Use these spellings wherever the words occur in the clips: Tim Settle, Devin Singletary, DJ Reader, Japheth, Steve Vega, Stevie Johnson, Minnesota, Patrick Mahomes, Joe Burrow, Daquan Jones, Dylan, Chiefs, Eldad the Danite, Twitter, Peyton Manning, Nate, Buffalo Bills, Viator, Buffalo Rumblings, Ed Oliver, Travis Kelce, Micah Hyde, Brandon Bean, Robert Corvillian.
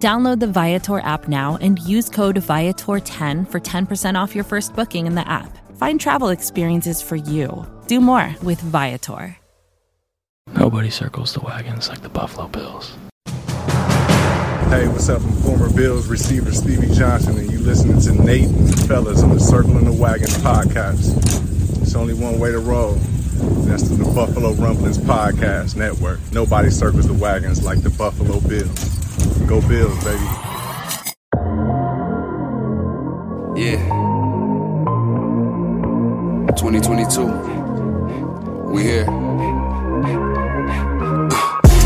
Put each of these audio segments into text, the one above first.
Download the Viator app now and use code Viator10 for 10% off your first booking in the app. Find travel experiences for you. Do more with Viator. Nobody circles the wagons like the Buffalo Bills. Hey, what's up? I'm former Bills receiver Stevie Johnson, and you're listening to Nate and the fellas on the Circling the Wagons podcast. There's only one way to roll, and that's the Buffalo Rumblings podcast network. Nobody circles the wagons like the Buffalo Bills. Go Bills, baby. Yeah. 2022. We here.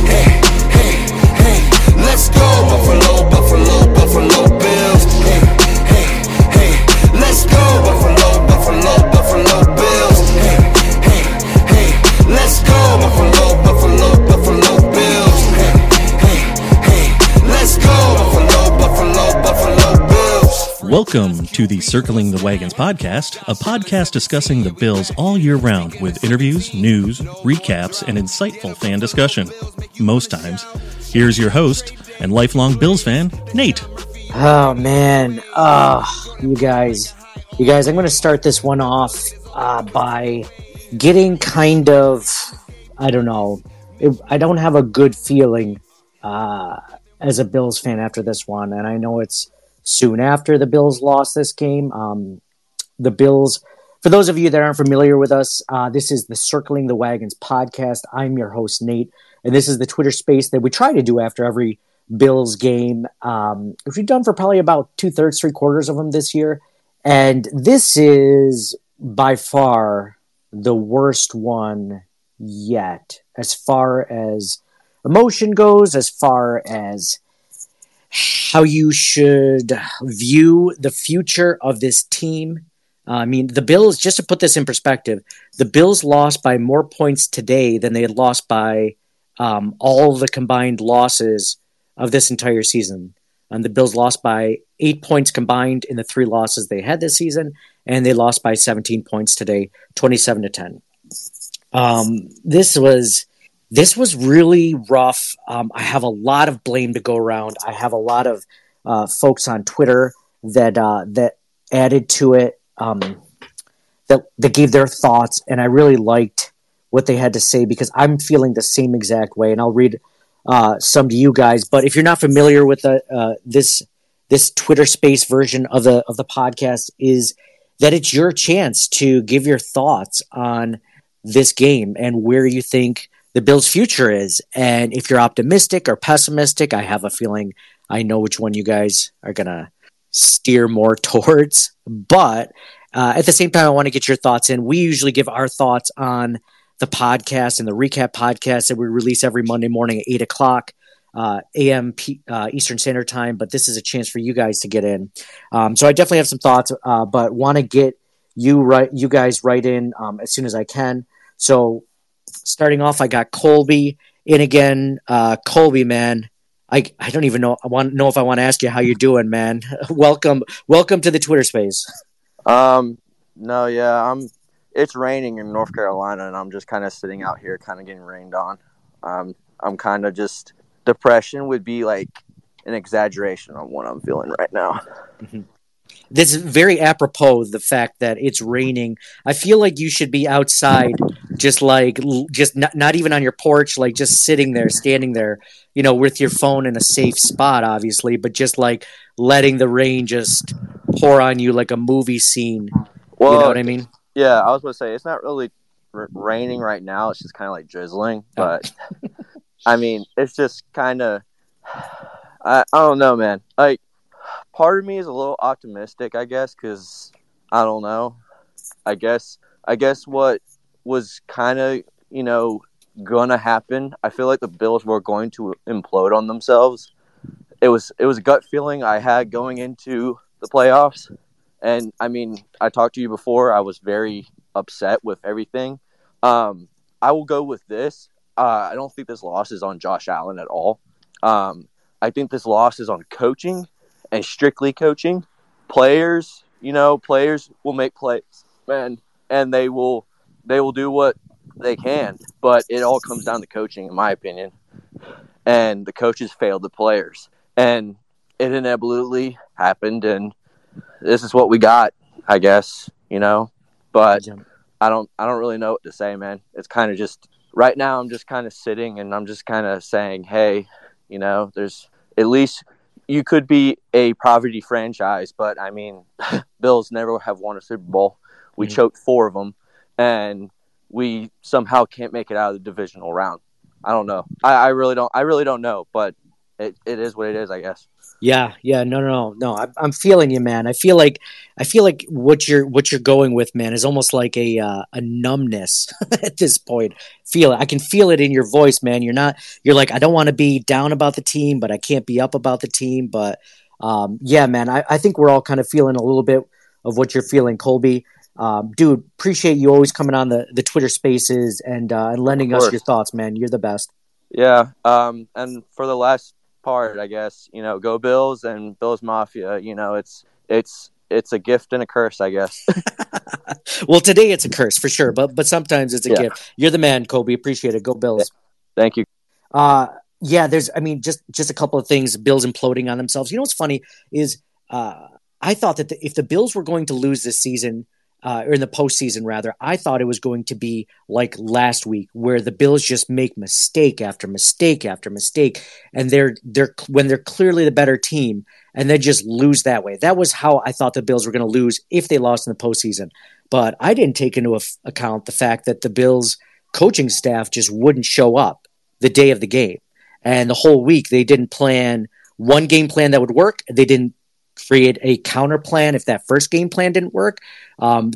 Hey, hey, hey. Let's go. Buffalo, Buffalo, Buffalo Bills. Hey, hey, hey. Let's go. Buffalo, Buffalo, Buffalo Bills. Hey, hey, hey. Let's go. Buffalo, Buffalo, Buffalo Bills. Hey. Let's go, Buffalo, Buffalo, Buffalo Bills. Welcome to the Circling the Wagons podcast, a podcast discussing the Bills all year round with interviews, news, recaps, and insightful fan discussion. Most times. Here's your host and lifelong Bills fan, Nate. Oh, man. You guys, I'm going to start this one off by getting kind of, I don't have a good feeling as a Bills fan after this one, and I know it's soon after the Bills lost this game. The Bills, for those of you that aren't familiar with us, this is the Circling the Wagons podcast. I'm your host, Nate, and this is the Twitter space that we try to do after every Bills game. We've done for probably about two-thirds, three-quarters of them this year, and this is by far the worst one yet as far as emotion goes, as far as how you should view the future of this team. I mean, the Bills, just to put this in perspective, the Bills lost by more points today than they had lost by all the combined losses of this entire season. The Bills lost by 8 points combined in the three losses they had this season, and they lost by 17 points today, 27-10. This was really rough. I have a lot of blame to go around. I have a lot of folks on Twitter that added to it, that gave their thoughts, and I really liked what they had to say because I'm feeling the same exact way, and I'll read some to you guys. But if you're not familiar with this Twitter space version of the podcast, is that it's your chance to give your thoughts on this game and where you think the Bills' future is, and if you're optimistic or pessimistic. I have a feeling I know which one you guys are going to steer more towards, but at the same time, I want to get your thoughts in. We usually give our thoughts on the podcast and the recap podcast that we release every Monday morning at 8 o'clock a.m. Eastern Standard Time, but this is a chance for you guys to get in. So I definitely have some thoughts, but want to get you guys right in as soon as I can. So starting off, I got Colby in again. Colby, man, I don't even know. I want to ask you how you're doing, man. Welcome to the Twitter space. It's raining in North Carolina, and I'm just kind of sitting out here, kind of getting rained on. I'm kind of just depression would be like an exaggeration on what I'm feeling right now. Mm-hmm. This is very apropos, the fact that it's raining. I feel like you should be outside, just not even on your porch, like just sitting there, standing there, with your phone in a safe spot, obviously, but just like letting the rain just pour on you like a movie scene. Well, you know what I mean? Yeah, I was going to say, it's not really raining right now. It's just kind of like drizzling, but I mean, it's just kind of, I don't know, man. Like, part of me is a little optimistic, I guess, because I don't know. I guess what was kind of, going to happen, I feel like the Bills were going to implode on themselves. It was a gut feeling I had going into the playoffs, And, I mean, I talked to you before. I was very upset with everything. I will go with this. I don't think this loss is on Josh Allen at all. I think this loss is on coaching and strictly coaching. Players, you know, players will make plays, and they will do what they can. But it all comes down to coaching, in my opinion. And the coaches failed the players. And it inevitably happened, and this is what we got, I guess, you know. But I don't really know what to say, man. It's kind of just right now I'm just kind of sitting and I'm just kind of saying, hey, you know, there's at least you could be a poverty franchise, but, I mean, Bills never have won a Super Bowl. We choked four of them, and we somehow can't make it out of the divisional round. I don't know. I really don't know, but it is what it is, I guess. Yeah. No. I'm feeling you, man. I feel like what you're going with, man, is almost like a numbness at this point. Feel it. I can feel it in your voice, man. You're like, I don't want to be down about the team, but I can't be up about the team. But yeah, man, I think we're all kind of feeling a little bit of what you're feeling, Colby. Dude, appreciate you always coming on the Twitter Spaces and lending us your thoughts, man. You're the best. Yeah. And for the last part, I guess, you know, go Bills and Bills Mafia. You know, it's a gift and a curse, I guess. Well, today it's a curse for sure, but sometimes it's a gift. You're the man, Kobe. Appreciate it. Go Bills. Thank you. Yeah. There's, I mean, just a couple of things. Bills imploding on themselves. You know what's funny is I thought that if the Bills were going to lose this season. Or in the postseason, rather, I thought it was going to be like last week, where the Bills just make mistake after mistake after mistake, and they're when they're clearly the better team, and they just lose that way. That was how I thought the Bills were going to lose if they lost in the postseason. But I didn't take into account the fact that the Bills' coaching staff just wouldn't show up the day of the game, and the whole week they didn't plan one game plan that would work. They didn't create a counter plan if that first game plan didn't work.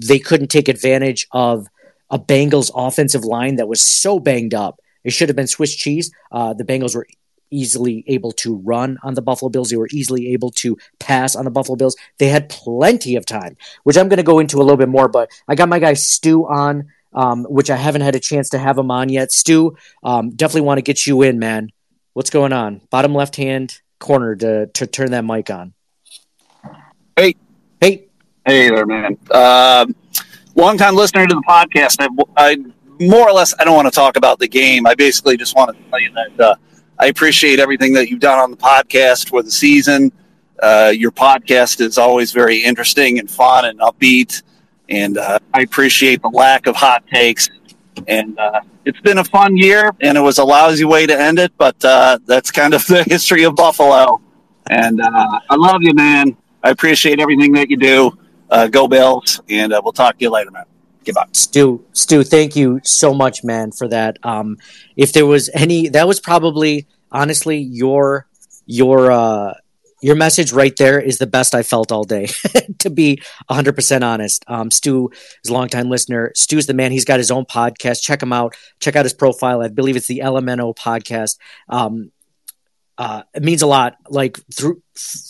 They couldn't take advantage of a Bengals offensive line that was so banged up. It should have been Swiss cheese. The Bengals were easily able to run on the Buffalo Bills. They were easily able to pass on the Buffalo Bills. They had plenty of time, which I'm going to go into a little bit more, but I got my guy Stu on, which I haven't had a chance to have him on yet. Stu, definitely want to get you in, man. What's going on? Bottom left-hand corner to turn that mic on. Hey there, man. Long-time listener to the podcast. I more or less, I don't want to talk about the game. I basically just want to tell you that I appreciate everything that you've done on the podcast for the season. Your podcast is always very interesting and fun and upbeat, and I appreciate the lack of hot takes. And it's been a fun year, and it was a lousy way to end it, but that's kind of the history of Buffalo. And I love you, man. I appreciate everything that you do. Go Bills, and we'll talk to you later, man. Goodbye. Stu, thank you so much, man, for that. If there was any, that was probably, honestly, your message right there is the best I felt all day, to be 100% honest. Stu is a longtime listener. Stu's the man. He's got his own podcast. Check him out. Check out his profile. I believe it's the LMNO podcast. It means a lot. Like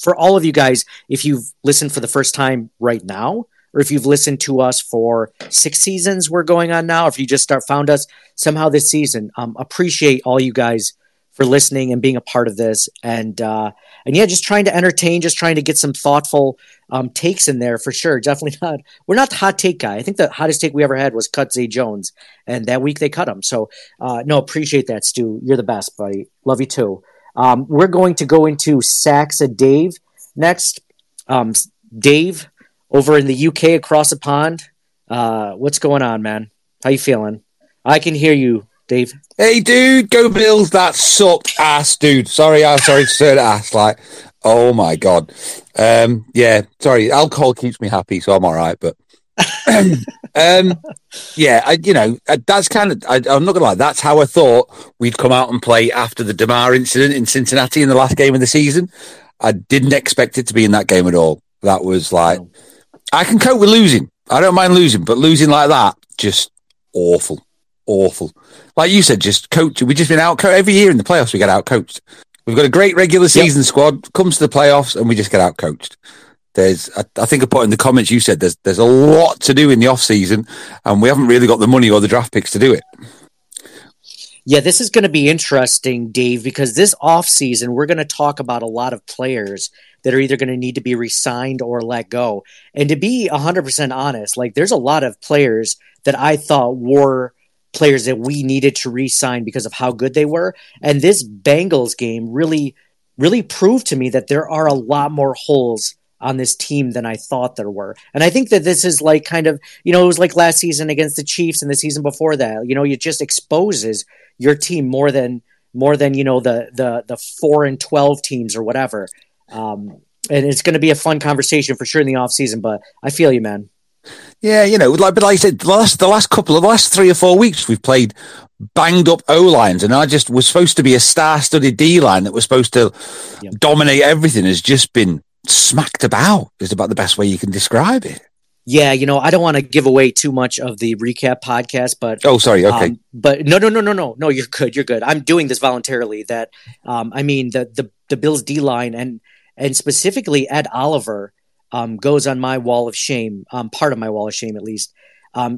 for all of you guys, if you've listened for the first time right now, or if you've listened to us for 6 seasons, we're going on now. If you just found us somehow this season, appreciate all you guys for listening and being a part of this. And yeah, just trying to entertain, just trying to get some thoughtful takes in there for sure. Definitely not. We're not the hot take guy. I think the hottest take we ever had was cut Zay Jones, and that week they cut him. So no, appreciate that, Stu. You're the best, buddy. Love you too. We're going to go into Saxa Dave next. Dave, over in the UK across the pond. What's going on, man? How you feeling? I can hear you, Dave. Hey, dude, go Bills. That sucked ass, dude. Sorry to say that ass. Like, oh, my God. Yeah, sorry. Alcohol keeps me happy, so I'm all right, but... yeah, that's kind of, I'm not gonna lie, that's how I thought we'd come out and play after the DeMar incident in Cincinnati in the last game of the season. I didn't expect it to be in that game at all. That was like, I can cope with losing. I don't mind losing, but losing like that, just awful. Like you said, just coach. We've just been out every year in the playoffs. We get out coached. We've got a great regular season squad, comes to the playoffs, and we just get out coached. I think I put in the comments, you said there's a lot to do in the off-season, and we haven't really got the money or the draft picks to do it. Yeah, this is going to be interesting, Dave, because this off-season, we're going to talk about a lot of players that are either going to need to be re-signed or let go. And to be 100% honest, like, there's a lot of players that I thought were players that we needed to re-sign because of how good they were. And this Bengals game really proved to me that there are a lot more holes on this team than I thought there were. And I think that this is like kind of, you know, it was like last season against the Chiefs and the season before that, you know, it just exposes your team more than, you know, the 4 and 12 teams or whatever. And it's going to be a fun conversation for sure in the off season, but I feel you, man. Yeah, you know, like I said, the last 3 or 4 weeks, we've played banged up O-lines, and I just was supposed to be a star-studded D-line that was supposed to dominate everything has just been smacked about is about the best way you can describe it. Yeah, you know, I don't want to give away too much of the recap podcast, but... Oh, sorry, okay. But no, you're good. I'm doing this voluntarily that, I mean, the Bills D-line and specifically Ed Oliver... goes on my wall of shame, part of my wall of shame at least.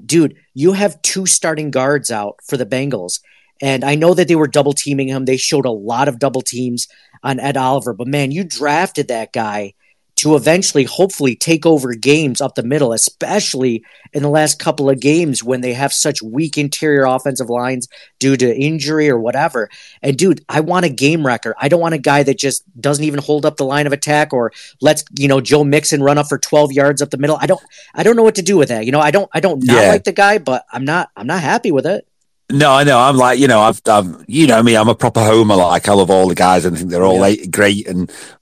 Dude, you have 2 starting guards out for the Bengals. And I know that they were double teaming him. They showed a lot of double teams on Ed Oliver. But man, you drafted that guy to eventually, hopefully, take over games up the middle, especially in the last couple of games when they have such weak interior offensive lines due to injury or whatever. And, dude, I want a game wrecker. I don't want a guy that just doesn't even hold up the line of attack or lets, you know, Joe Mixon run up for 12 yards up the middle. I don't know what to do with that. You know, I don't like the guy, but I'm not happy with it. No, I know. I'm like, you know, I've you know me. I'm a proper homer. Like, I love all the guys and think they're all great.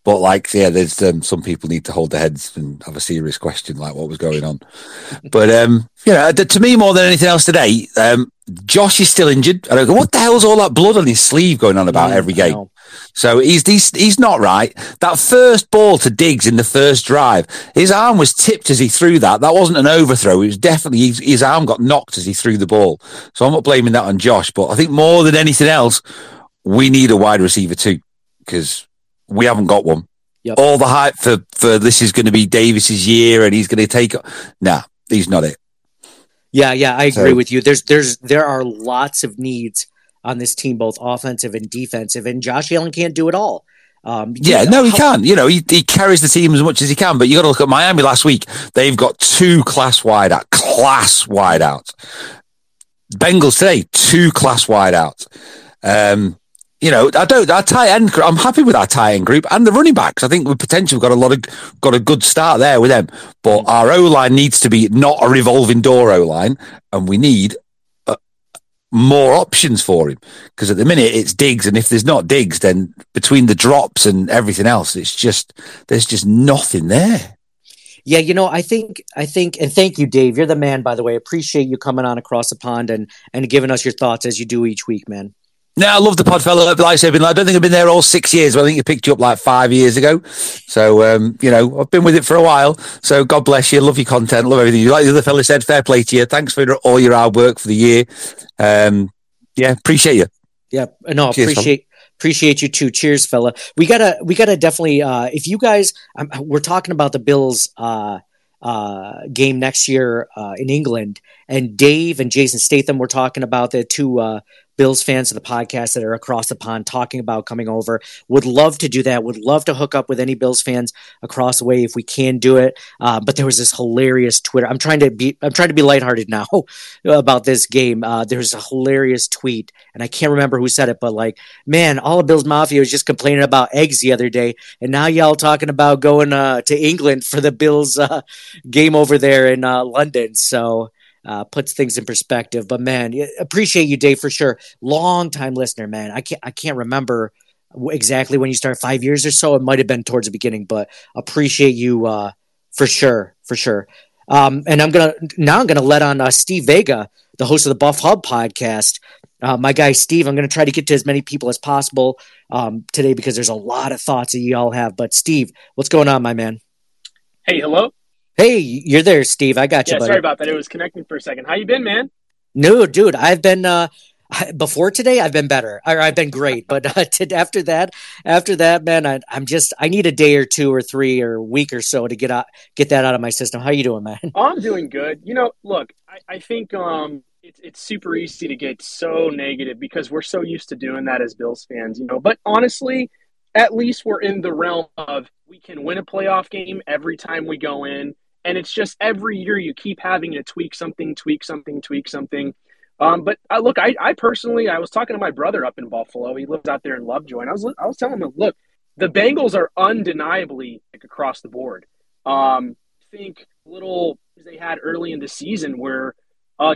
But like, yeah, there's some people need to hold their heads and have a serious question, like what was going on. But you know, to me more than anything else today, Josh is still injured. I don't go, what the hell's all that blood on his sleeve going on about every game? So he's not right. That first ball to Diggs in the first drive, his arm was tipped as he threw that. That wasn't an overthrow. It was definitely his arm got knocked as he threw the ball. So I'm not blaming that on Josh, but I think more than anything else, we need a wide receiver too, because we haven't got one. Yep. All the hype for this is going to be Davis's year and he's going to take... Nah, he's not it. Yeah, I agree with you. There are lots of needs on this team, both offensive and defensive, and Josh Allen can't do it all. He can't. You know, he carries the team as much as he can, but you got to look at Miami last week. They've got 2 class wideouts. Bengals today, 2 class wideouts. You know, our tight end, I'm happy with our tight end group and the running backs. I think we potentially got a good start there with them, but our O-line needs to be not a revolving door O-line, and we need more options for him, because at the minute it's Diggs, and if there's not Diggs, then between the drops and everything else, it's just, there's just nothing there. Yeah, you know, I think, and thank you, Dave. You're the man, by the way. Appreciate you coming on across the pond and giving us your thoughts as you do each week, man. No, I love the pod, fella. Like I said, I don't think I've been there all 6 years, but I think you picked you up like 5 years ago. So, you know, I've been with it for a while. So God bless you. Love your content. Love everything. Like the other fella said, fair play to you. Thanks for all your hard work for the year. Yeah, appreciate you. Yeah, no, cheers, appreciate you too. Cheers, fella. We gotta definitely, if you guys, we're talking about the Bills, game next year in England, and Dave and Jason Statham were talking about the 2 Bills fans of the podcast that are across the pond talking about coming over. Would love to do that. Would love to hook up with any Bills fans across the way if we can do it. But there was this hilarious Twitter. I'm trying to be lighthearted now about this game. There's a hilarious tweet, and I can't remember who said it, but like, man, all of Bills Mafia was just complaining about eggs the other day, and now y'all talking about going to England for the Bills game over there in London. So. Puts things in perspective, but man, appreciate you, Dave, for sure. Long time listener, man. I can't remember exactly when you started, 5 years or so. It might've been towards the beginning, but appreciate you, for sure. And I'm going to let on Steve Vega, the host of the Buff Hub podcast. My guy, Steve, I'm going to try to get to as many people as possible, today, because there's a lot of thoughts that you all have, but Steve, what's going on, my man? Hey, hello. Hey, you're there, Steve. I got you, buddy. Sorry about that. It was connecting for a second. How you been, man? No, dude. I've been before today, I've been better. I've been great. But after that, man, I need a day or two or three or a week or so to get that out of my system. How you doing, man? I'm doing good. You know, look, I think it's super easy to get so negative because we're so used to doing that as Bills fans, you know. But honestly, at least we're in the realm of we can win a playoff game every time we go in. And it's just every year you keep having to tweak something. But I personally, I was talking to my brother up in Buffalo. He lives out there in Lovejoy. And I was telling him, look, the Bengals are undeniably across the board. I think little they had early in the season were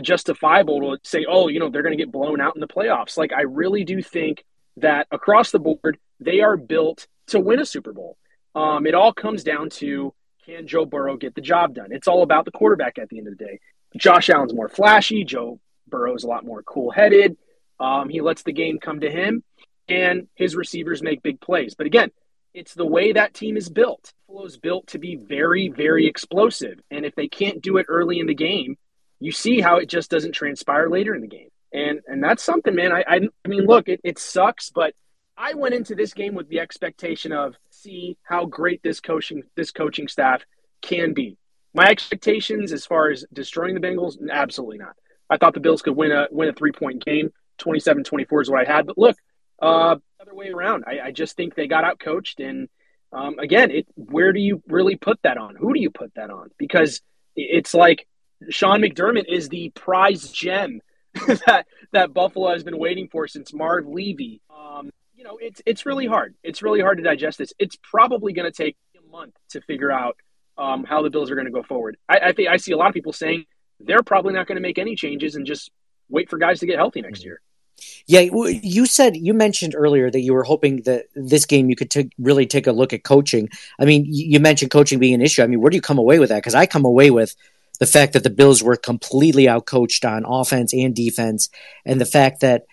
justifiable to say, oh, you know, they're going to get blown out in the playoffs. Like, I really do think that across the board, they are built to win a Super Bowl. It all comes down to, can Joe Burrow get the job done? It's all about the quarterback at the end of the day. Josh Allen's more flashy. Joe Burrow's a lot more cool-headed. He lets the game come to him, and his receivers make big plays. But again, it's the way that team is built. Buffalo's built to be very, very explosive. And if they can't do it early in the game, you see how it just doesn't transpire later in the game. And that's something, man. I mean, look, it sucks, but I went into this game with the expectation of see how great this coaching staff can be. My expectations as far as destroying the Bengals, absolutely not. I thought the Bills could win a 3-point game. 27-24 is what I had. But look, other way around. I just think they got out coached. And again, where do you really put that on? Who do you put that on? Because it's like Sean McDermott is the prize gem that Buffalo has been waiting for since Marv Levy. You know, it's really hard. It's really hard to digest this. It's probably going to take a month to figure out how the Bills are going to go forward. I think I see a lot of people saying they're probably not going to make any changes and just wait for guys to get healthy next year. Yeah, you mentioned earlier that you were hoping that this game you could really take a look at coaching. I mean, you mentioned coaching being an issue. I mean, where do you come away with that? Because I come away with the fact that the Bills were completely outcoached on offense and defense, and the fact that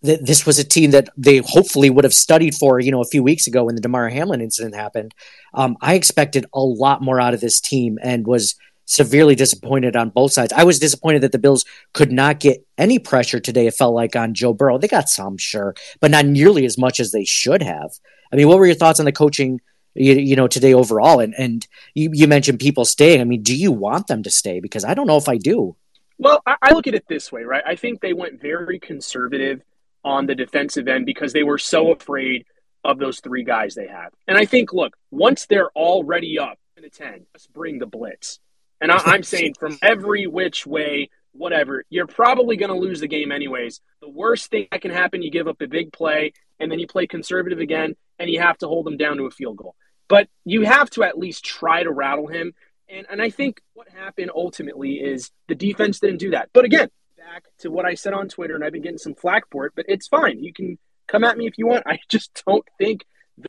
this was a team that they hopefully would have studied for, you know, a few weeks ago when the DeMar Hamlin incident happened. I expected a lot more out of this team and was severely disappointed on both sides. I was disappointed that the Bills could not get any pressure today, it felt like, on Joe Burrow. They got some, sure, but not nearly as much as they should have. I mean, what were your thoughts on the coaching, you know, today overall? And you mentioned people staying. I mean, do you want them to stay? Because I don't know if I do. Well, I look at it this way, right? I think they went very conservative on the defensive end because they were so afraid of those three guys they have. And I think, look, once they're already up in the 10, let's bring the blitz. And I'm saying from every which way, whatever, you're probably going to lose the game anyways. The worst thing that can happen, you give up a big play, and then you play conservative again, and you have to hold them down to a field goal. But you have to at least try to rattle him. And I think what happened ultimately is the defense didn't do that. But again, back to what I said on Twitter, and I've been getting some flack for it, but it's fine. You can come at me if you want. I just don't think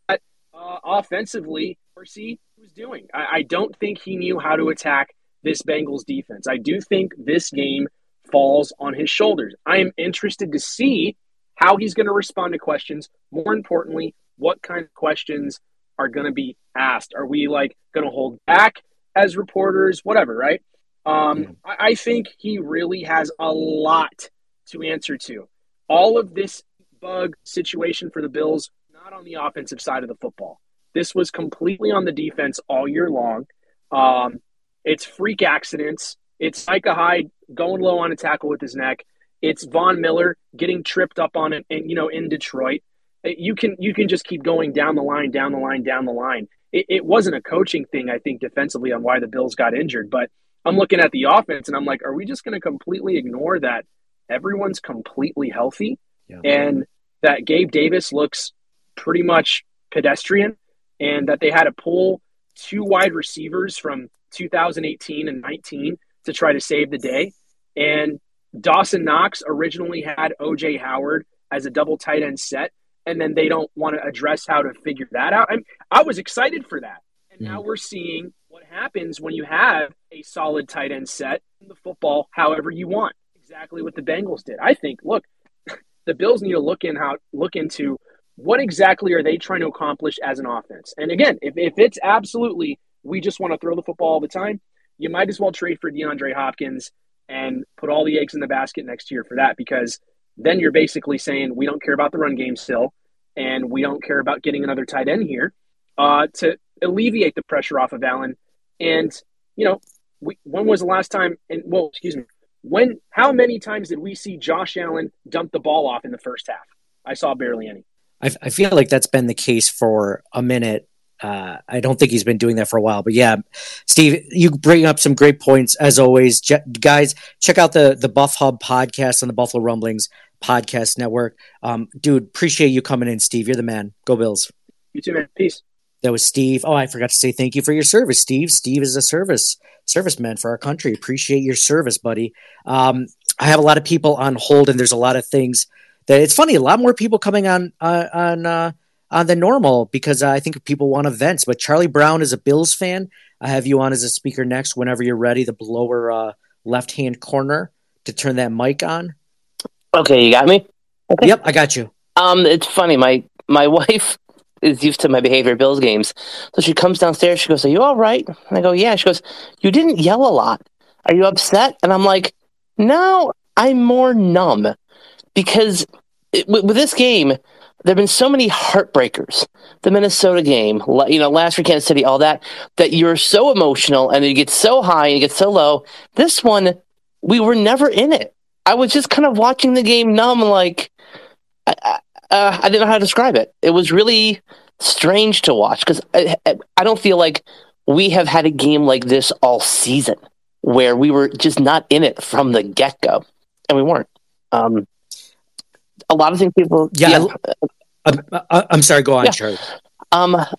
that offensively Dorsey was doing. I don't think he knew how to attack this Bengals defense. I do think this game falls on his shoulders. I am interested to see how he's going to respond to questions. More importantly, what kind of questions are going to be asked? Are we like going to hold back as reporters? Whatever, right? I think he really has a lot to answer to. All of this bug situation for the Bills, not on the offensive side of the football. This was completely on the defense all year long. It's freak accidents. It's Micah Hyde going low on a tackle with his neck. It's Von Miller getting tripped up on it, and you know, in Detroit. You can just keep going down the line. It wasn't a coaching thing, I think, defensively on why the Bills got injured, but I'm looking at the offense and I'm like, are we just going to completely ignore that everyone's completely healthy? Yeah. And that Gabe Davis looks pretty much pedestrian, and that they had to pull two wide receivers from 2018 and 19 to try to save the day. And Dawson Knox originally had O.J. Howard as a double tight end set, and then they don't want to address how to figure that out. I was excited for that. And now we're seeing what happens when you have a solid tight end set in the football however you want. Exactly what the Bengals did. I think, look, the Bills need to look into what exactly are they trying to accomplish as an offense. And again, if it's absolutely we just want to throw the football all the time, you might as well trade for DeAndre Hopkins and put all the eggs in the basket next year for that, because then you're basically saying we don't care about the run game still, and we don't care about getting another tight end here to alleviate the pressure off of Allen. And, you know, when was the last time – and well, excuse me. How many times did we see Josh Allen dump the ball off in the first half? I saw barely any. I feel like that's been the case for a minute. I don't think he's been doing that for a while, but yeah, Steve, you bring up some great points as always. Guys, check out the Buff Hub podcast on the Buffalo Rumblings podcast network. Dude, appreciate you coming in, Steve. You're the man. Go Bills. You too, man. Peace. That was Steve. Oh, I forgot to say thank you for your service, Steve. Steve is a serviceman for our country. Appreciate your service, buddy. I have a lot of people on hold, and there's a lot of things that it's funny. A lot more people coming on the normal because I think people want events, but Charlie Brown is a Bills fan. I have you on as a speaker next whenever you're ready, the lower left-hand corner to turn that mic on. Okay, you got me? Okay. Yep, I got you. It's funny. My wife is used to my behavior at Bills games. So she comes downstairs. She goes, "Are you all right?" And I go, "Yeah." She goes, "You didn't yell a lot. Are you upset?" And I'm like, "No, I'm more numb." Because with this game, there have been so many heartbreakers. The Minnesota game, last week, Kansas City, all that you're so emotional and you get so high and you get so low. This one, we were never in it. I was just kind of watching the game numb, like I didn't know how to describe it. It was really strange to watch because I don't feel like we have had a game like this all season where we were just not in it from the get-go, and we weren't. A lot of things people... I'm sorry, go on, yeah. Charlie.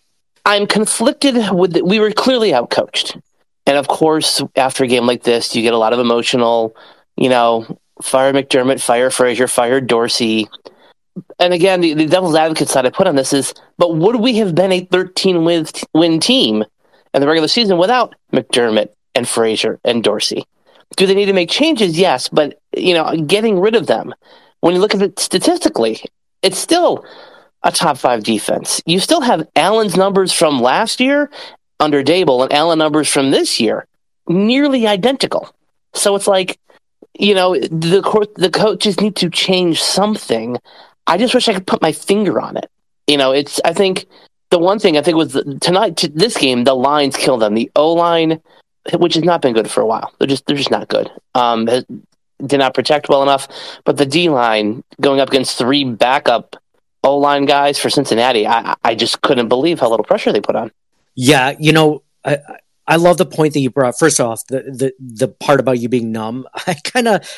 I'm conflicted with... We were clearly outcoached. And of course, after a game like this, you get a lot of emotional, fire McDermott, fire Frazier, fire Dorsey. And again, the devil's advocate side I put on this is, but would we have been a 13-win team in the regular season without McDermott and Frazier and Dorsey? Do they need to make changes? Yes, but, getting rid of them... When you look at it statistically, it's still a top 5 defense. You still have Allen's numbers from last year under Dable and Allen numbers from this year, nearly identical. So it's like, the coaches need to change something. I just wish I could put my finger on it. I think the one thing was tonight, this game, the lines killed them. The O-line, which has not been good for a while. They're just not good. Did not protect well enough, but the D-line going up against 3 backup O-line guys for Cincinnati, I just couldn't believe how little pressure they put on. Yeah, I love the point that you brought. First off, the part about you being numb, I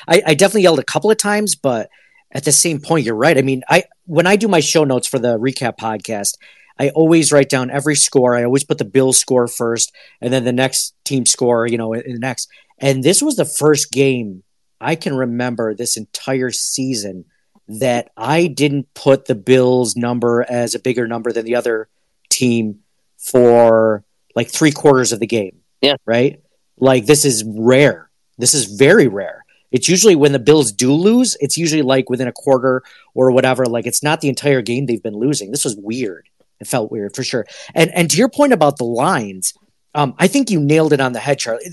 definitely yelled a couple of times, but at the same point, you're right. I mean, when I do my show notes for the recap podcast, I always write down every score. I always put the Bills score first, and then the next team score, in the next. And this was the first game I can remember this entire season that I didn't put the Bills number as a bigger number than the other team for like 3/4 of the game. Yeah. Right. Like this is rare. This is very rare. It's usually when the Bills do lose, it's usually like within a quarter or whatever. Like it's not the entire game they've been losing. This was weird. It felt weird for sure. And to your point about the lines, I think you nailed it on the head, Charlie.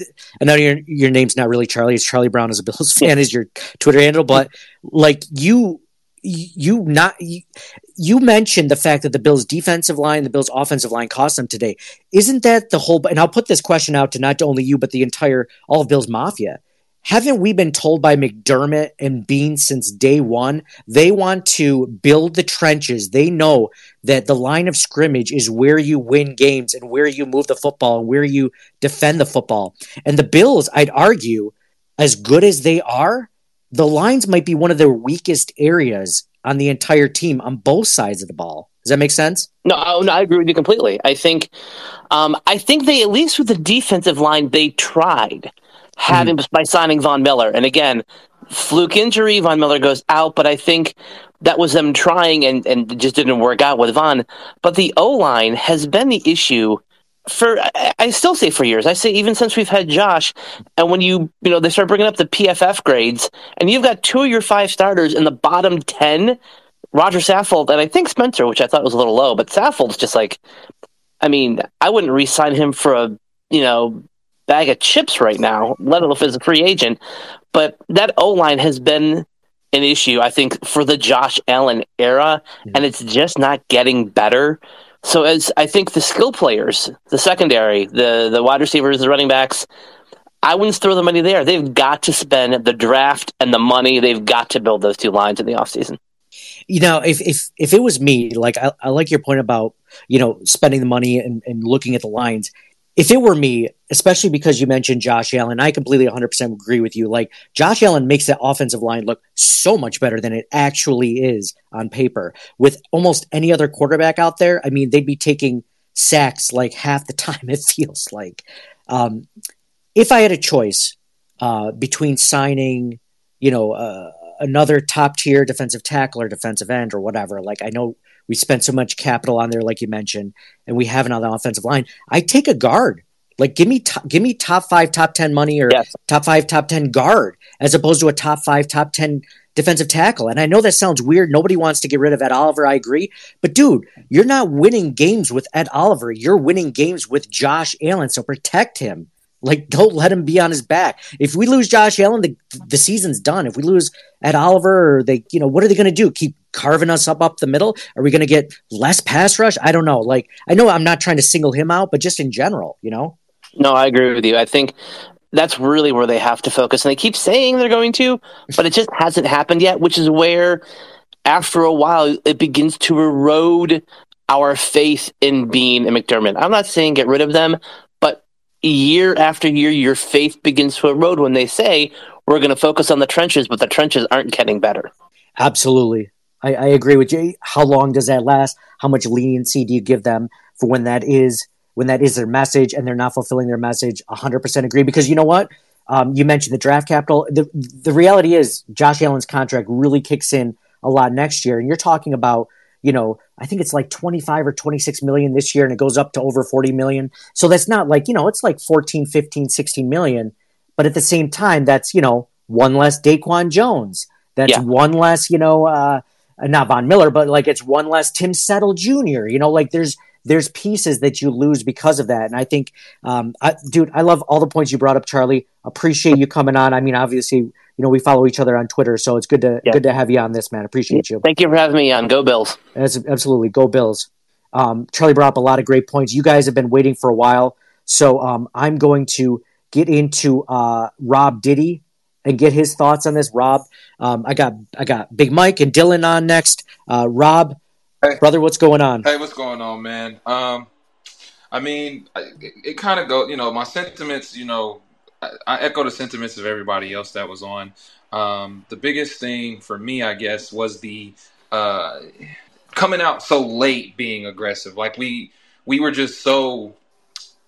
I know your name's not really Charlie. It's Charlie Brown as a Bills fan is your Twitter handle, but like you mentioned the fact that the Bills defensive line, the Bills offensive line cost them today. Isn't that the whole, and I'll put this question out to not only you, but the entire, all of Bills Mafia. Haven't we been told by McDermott and Bean since day one, they want to build the trenches. They know that the line of scrimmage is where you win games and where you move the football and where you defend the football. And the Bills, I'd argue, as good as they are, the lines might be one of their weakest areas on the entire team on both sides of the ball. Does that make sense? No, I agree with you completely. I think they, at least with the defensive line, they tried. By signing Von Miller. And again, fluke injury, Von Miller goes out, but I think that was them trying and it just didn't work out with Von. But the O-line has been the issue for, I still say for years. I say even since we've had Josh, and when they start bringing up the PFF grades, and you've got 2 of your 5 starters in the bottom 10, Roger Saffold, and I think Spencer, which I thought was a little low, but Saffold's just like, I mean, I wouldn't re-sign him for a, bag of chips right now, let alone if it's a free agent. But that O-line has been an issue, I think, for the Josh Allen era, and it's just not getting better. So as I think the skill players, the secondary, the wide receivers, the running backs, I wouldn't throw the money there. They've got to spend the draft and the money. They've got to build those two lines in the offseason. You know, if it was me, like I like your point about, you know, spending the money and looking at the lines. If it were me, especially because you mentioned Josh Allen, I completely 100% agree with you. Like, Josh Allen makes that offensive line look so much better than it actually is on paper. With almost any other quarterback out there, I mean, they'd be taking sacks like half the time, it feels like. If I had a choice between signing, you know, another top-tier defensive tackle or defensive end or whatever, like, I know we spent so much capital on there, like you mentioned, and we haven't on the offensive line. I take a guard. Like, give me top 5, top 10 money, or top 5, top 10 guard, as opposed to a top 5, top 10 defensive tackle. And I know that sounds weird. Nobody wants to get rid of Ed Oliver. I agree. But, dude, you're not winning games with Ed Oliver. You're winning games with Josh Allen, so protect him. Like, don't let him be on his back. If we lose Josh Allen, the season's done. If we lose Ed Oliver, or they, you know, what are they going to do? Keep carving us up the middle? Are we going to get less pass rush? I don't know. Like, I know I'm not trying to single him out, but just in general, you know? No, I agree with you. I think that's really where they have to focus. And they keep saying they're going to, but it just hasn't happened yet, which is where, after a while, it begins to erode our faith in Bean and McDermott. I'm not saying get rid of them, but year after year, your faith begins to erode when they say, we're going to focus on the trenches, but the trenches aren't getting better. Absolutely. I agree with you. How long does that last? How much leniency do you give them for when that is their message and they're not fulfilling their message? 100% agree. Because you know what? You mentioned the draft capital. The reality is Josh Allen's contract really kicks in a lot next year. And you're talking about, you know, I think it's like 25 or 26 million this year, and it goes up to over 40 million. So that's not like, you know, it's like 14, 15, 16 million. But at the same time, that's, you know, one less Daquan Jones. That's one less, you know, not Von Miller, but like it's one less Tim Settle Jr. You know, like there's pieces that you lose because of that. And I think, dude, I love all the points you brought up, Charlie. Appreciate you coming on. I mean, obviously, you know, we follow each other on Twitter, so it's good to have you on this, man. Appreciate you. Thank you for having me on. Go Bills. Absolutely. Go Bills. Charlie brought up a lot of great points. You guys have been waiting for a while. So I'm going to get into Rob Diddy and get his thoughts on this. Rob, I got Big Mike and Dylan on next. Rob, hey, brother, what's going on? Hey, what's going on, man? I mean, it kind of goes, you know, my sentiments, you know, I echo the sentiments of everybody else that was on. The biggest thing for me, I guess, was the coming out so late being aggressive. Like, we were just so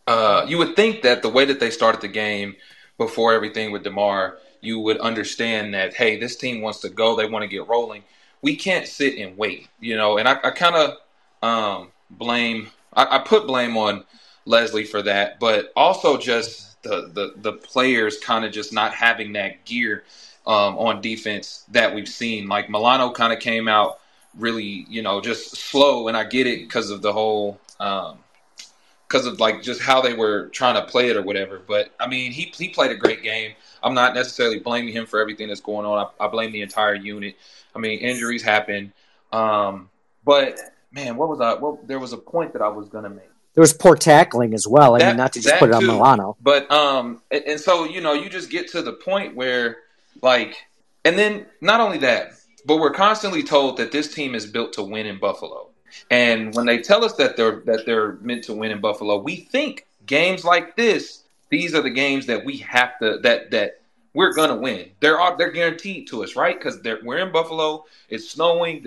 you would think that the way that they started the game before everything with DeMar, you would understand that, hey, this team wants to go. They want to get rolling. We can't sit and wait, you know. And I kind of put blame on Leslie for that, but also just the players kind of just not having that gear on defense that we've seen. Like, Milano kind of came out really, you know, just slow, and I get it because of the whole because of, like, just how they were trying to play it or whatever. But, I mean, he played a great game. I'm not necessarily blaming him for everything that's going on. I blame the entire unit. I mean, injuries happen. But, man, what was I? Well, there was a point that I was going to make. There was poor tackling as well. I mean, not to just put it on Milano. But, and so, you know, you just get to the point where, like, and then not only that, but we're constantly told that this team is built to win in Buffalo. And when they tell us that they're meant to win in Buffalo, we think games like this, these are the games that we have to that we're gonna win. They're guaranteed to us, right? Because we're in Buffalo. It's snowing.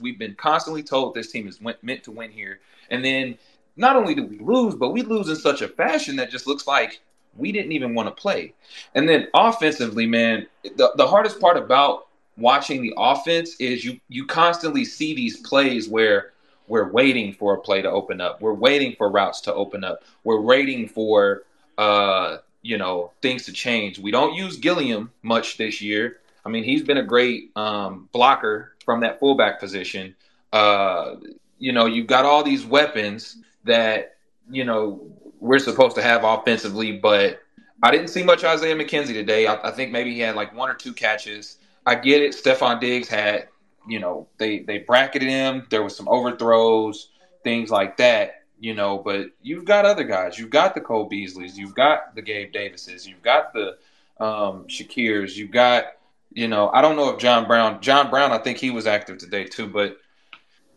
We've been constantly told this team is meant to win here. And then not only do we lose, but we lose in such a fashion that just looks like we didn't even want to play. And then offensively, man, the hardest part about watching the offense is you constantly see these plays where we're waiting for a play to open up. We're waiting for routes to open up. We're waiting for, you know, things to change. We don't use Gilliam much this year. I mean, he's been a great blocker from that fullback position. You know, you've got all these weapons that, you know, we're supposed to have offensively, but I didn't see much Isaiah McKenzie today. I think maybe he had like one or two catches. I get it. Stephon Diggs had, you know, they bracketed him. There was some overthrows, things like that, you know. But you've got other guys. You've got the Cole Beasleys. You've got the Gabe Davises. You've got the Shakirs. You've got, you know, I don't know if John Brown, I think he was active today too. But,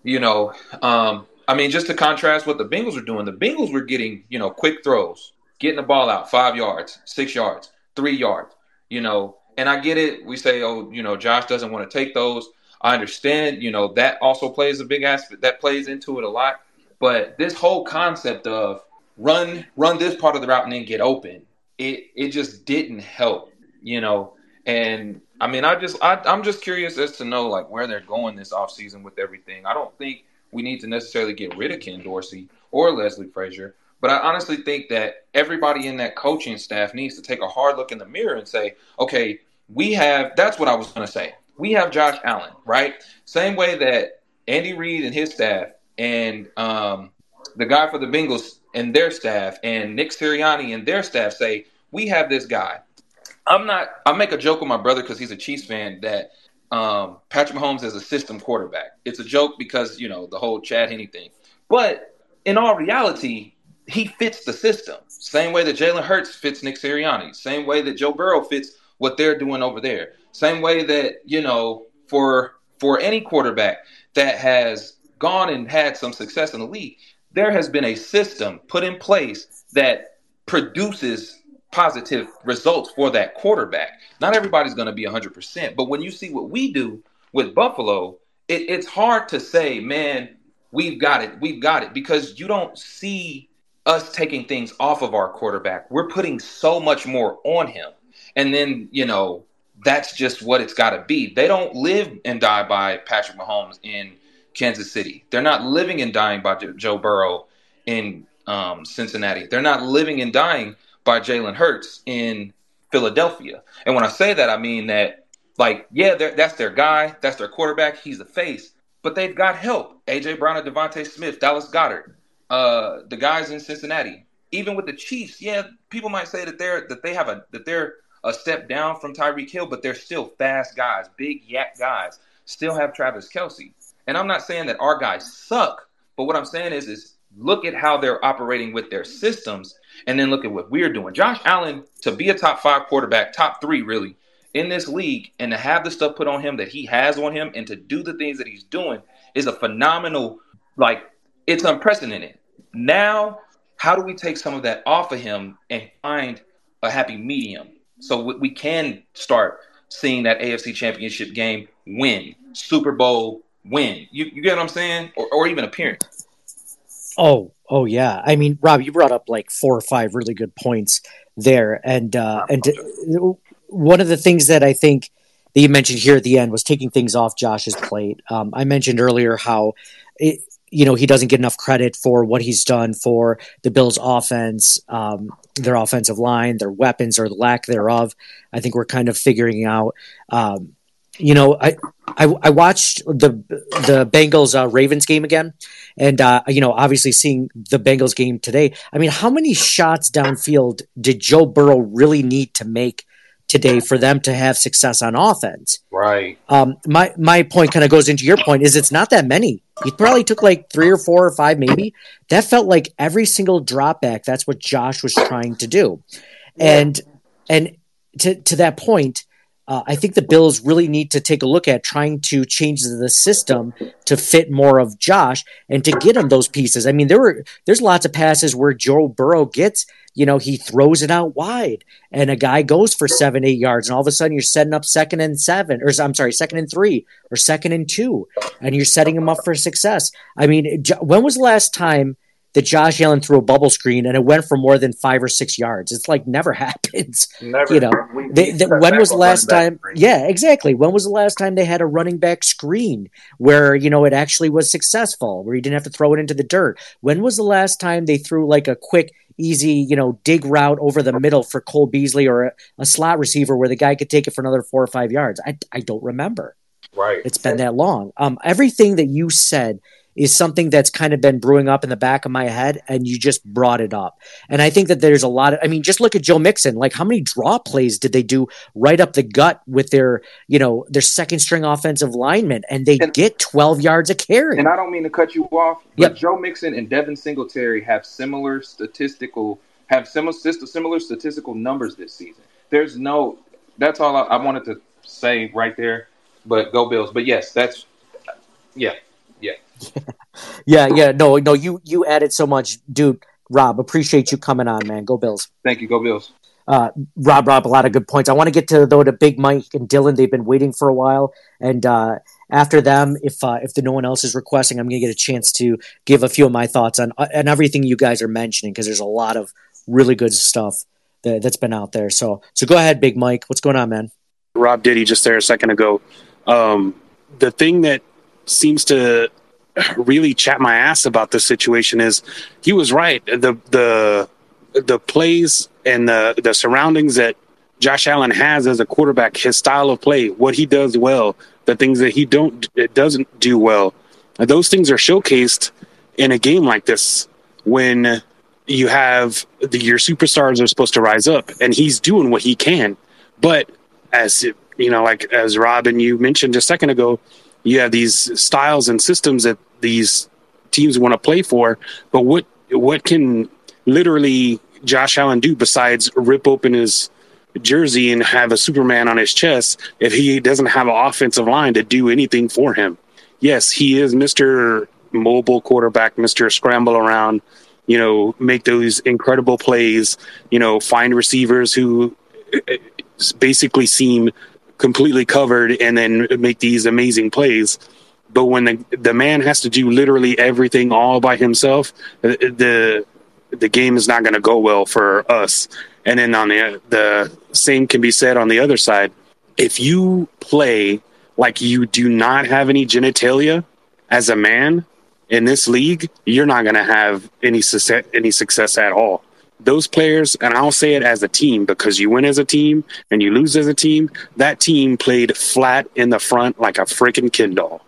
you know, I mean, just to contrast what the Bengals were doing, the Bengals were getting, you know, quick throws, getting the ball out 5 yards, 6 yards, 3 yards, you know. And I get it. We say, oh, you know, Josh doesn't want to take those. I understand, you know, that also plays a big aspect. That plays into it a lot. But this whole concept of run this part of the route and then get open, it just didn't help, you know. And, I mean, I'm just curious as to know, like, where they're going this offseason with everything. I don't think we need to necessarily get rid of Ken Dorsey or Leslie Frazier. But I honestly think that everybody in that coaching staff needs to take a hard look in the mirror and say, okay, that's what I was going to say. We have Josh Allen, right? Same way that Andy Reid and his staff and the guy for the Bengals and their staff and Nick Sirianni and their staff say, we have this guy. I make a joke with my brother because he's a Chiefs fan that Patrick Mahomes is a system quarterback. It's a joke because, you know, the whole Chad Henne thing. But in all reality, he fits the system. Same way that Jalen Hurts fits Nick Sirianni. Same way that Joe Burrow fits what they're doing over there. Same way that, you know, for any quarterback that has gone and had some success in the league, there has been a system put in place that produces positive results for that quarterback. Not everybody's going to be 100%, but when you see what we do with Buffalo, it's hard to say, man, we've got it, because you don't see us taking things off of our quarterback. We're putting so much more on him. And then, you know, that's just what it's got to be. They don't live and die by Patrick Mahomes in Kansas City. They're not living and dying by Joe Burrow in Cincinnati. They're not living and dying by Jalen Hurts in Philadelphia. And when I say that, I mean that, like, yeah, that's their guy. That's their quarterback. He's the face. But they've got help. A.J. Brown and Devontae Smith, Dallas Goedert, the guys in Cincinnati. Even with the Chiefs, yeah, people might say that they're a step down from Tyreek Hill, but they're still fast guys, big yak guys, still have Travis Kelce. And I'm not saying that our guys suck, but what I'm saying is look at how they're operating with their systems and then look at what we're doing. Josh Allen, to be a top 5 quarterback, top 3 really, in this league, and to have the stuff put on him that he has on him and to do the things that he's doing is a phenomenal, like, it's unprecedented. Now, how do we take some of that off of him and find a happy medium? So we can start seeing that AFC Championship game win, Super Bowl win. You get what I'm saying? Or even appearance. Oh yeah. I mean, Rob, you brought up like 4 or 5 really good points there. And one of the things that I think that you mentioned here at the end was taking things off Josh's plate. I mentioned earlier how he doesn't get enough credit for what he's done for the Bills' offense, their offensive line, their weapons, or the lack thereof. I think we're kind of figuring out. I watched the Bengals Ravens game again, and obviously seeing the Bengals game today. I mean, how many shots downfield did Joe Burrow really need to make today for them to have success on offense? Right. My point kind of goes into your point is it's not that many. He probably took like 3 or 4 or 5 maybe. That felt like every single dropback. That's what Josh was trying to do. And to that point, I think the Bills really need to take a look at trying to change the system to fit more of Josh and to get him those pieces. I mean, there's lots of passes where Joe Burrow gets, you know, he throws it out wide and a guy goes for 7, 8 yards. And all of a sudden you're setting up 2nd and 7, or I'm sorry, 2nd and 3 or 2nd and 2. And you're setting him up for success. I mean, when was the last time that Josh Allen threw a bubble screen and it went for more than 5 or 6 yards? It's like never happens. Never. You know, when was the last time? Yeah, exactly. When was the last time they had a running back screen where, you know, it actually was successful, where you didn't have to throw it into the dirt? When was the last time they threw like a quick, easy, you know, dig route over the middle for Cole Beasley or a slot receiver where the guy could take it for another 4 or 5 yards? I don't remember. Right. It's been that long. Everything that you said is something that's kind of been brewing up in the back of my head, and you just brought it up. And I think that there's a lot of, I mean, just look at Joe Mixon. Like, how many draw plays did they do right up the gut with their, you know, their second string offensive linemen, and they get 12 yards a carry. And I don't mean to cut you off, but yep. Joe Mixon and Devin Singletary have similar statistical numbers this season. There's no, that's all I wanted to say right there, but go Bills. But yes, that's, yeah. Yeah. No. You added so much, dude. Rob, appreciate you coming on, man. Go Bills. Thank you. Go Bills. Rob, a lot of good points. I want to get to Big Mike and Dylan. They've been waiting for a while, and after them, if no one else is requesting, I'm going to get a chance to give a few of my thoughts on everything you guys are mentioning, because there's a lot of really good stuff that's been out there. So go ahead, Big Mike. What's going on, man? Rob Diddy just there a second ago. The thing that seems to really chat my ass about this situation is he was right. The plays and the surroundings that Josh Allen has as a quarterback, his style of play, what he does well, the things that doesn't do well, those things are showcased in a game like this when you have your superstars are supposed to rise up, and he's doing what he can. But as you know, like as Rob and you mentioned a second ago, you have these styles and systems that these teams want to play for, but what can literally Josh Allen do besides rip open his jersey and have a Superman on his chest if he doesn't have an offensive line to do anything for him? Yes, he is Mr. Mobile quarterback, Mr. Scramble around, you know, make those incredible plays, you know, find receivers who basically seem completely covered and then make these amazing plays. But when the man has to do literally everything all by himself, the game is not going to go well for us. And then on the same can be said on the other side. If you play like you do not have any genitalia as a man in this league, you're not going to have any success at all. Those players, and I'll say it as a team, because you win as a team and you lose as a team, that team played flat in the front like a freaking Ken doll.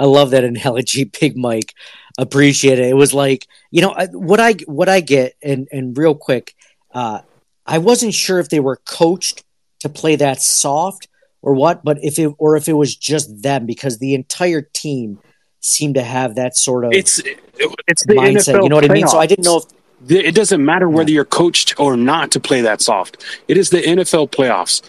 I love that analogy, Big Mike. Appreciate it. It was like, you know, what I get, and real quick, I wasn't sure if they were coached to play that soft or what, but if it was just them, because the entire team seem to have that sort of it's the mindset, NFL, you know what playoffs. I mean? So I didn't know if it doesn't matter whether you're coached or not to play that soft. It is the NFL playoffs.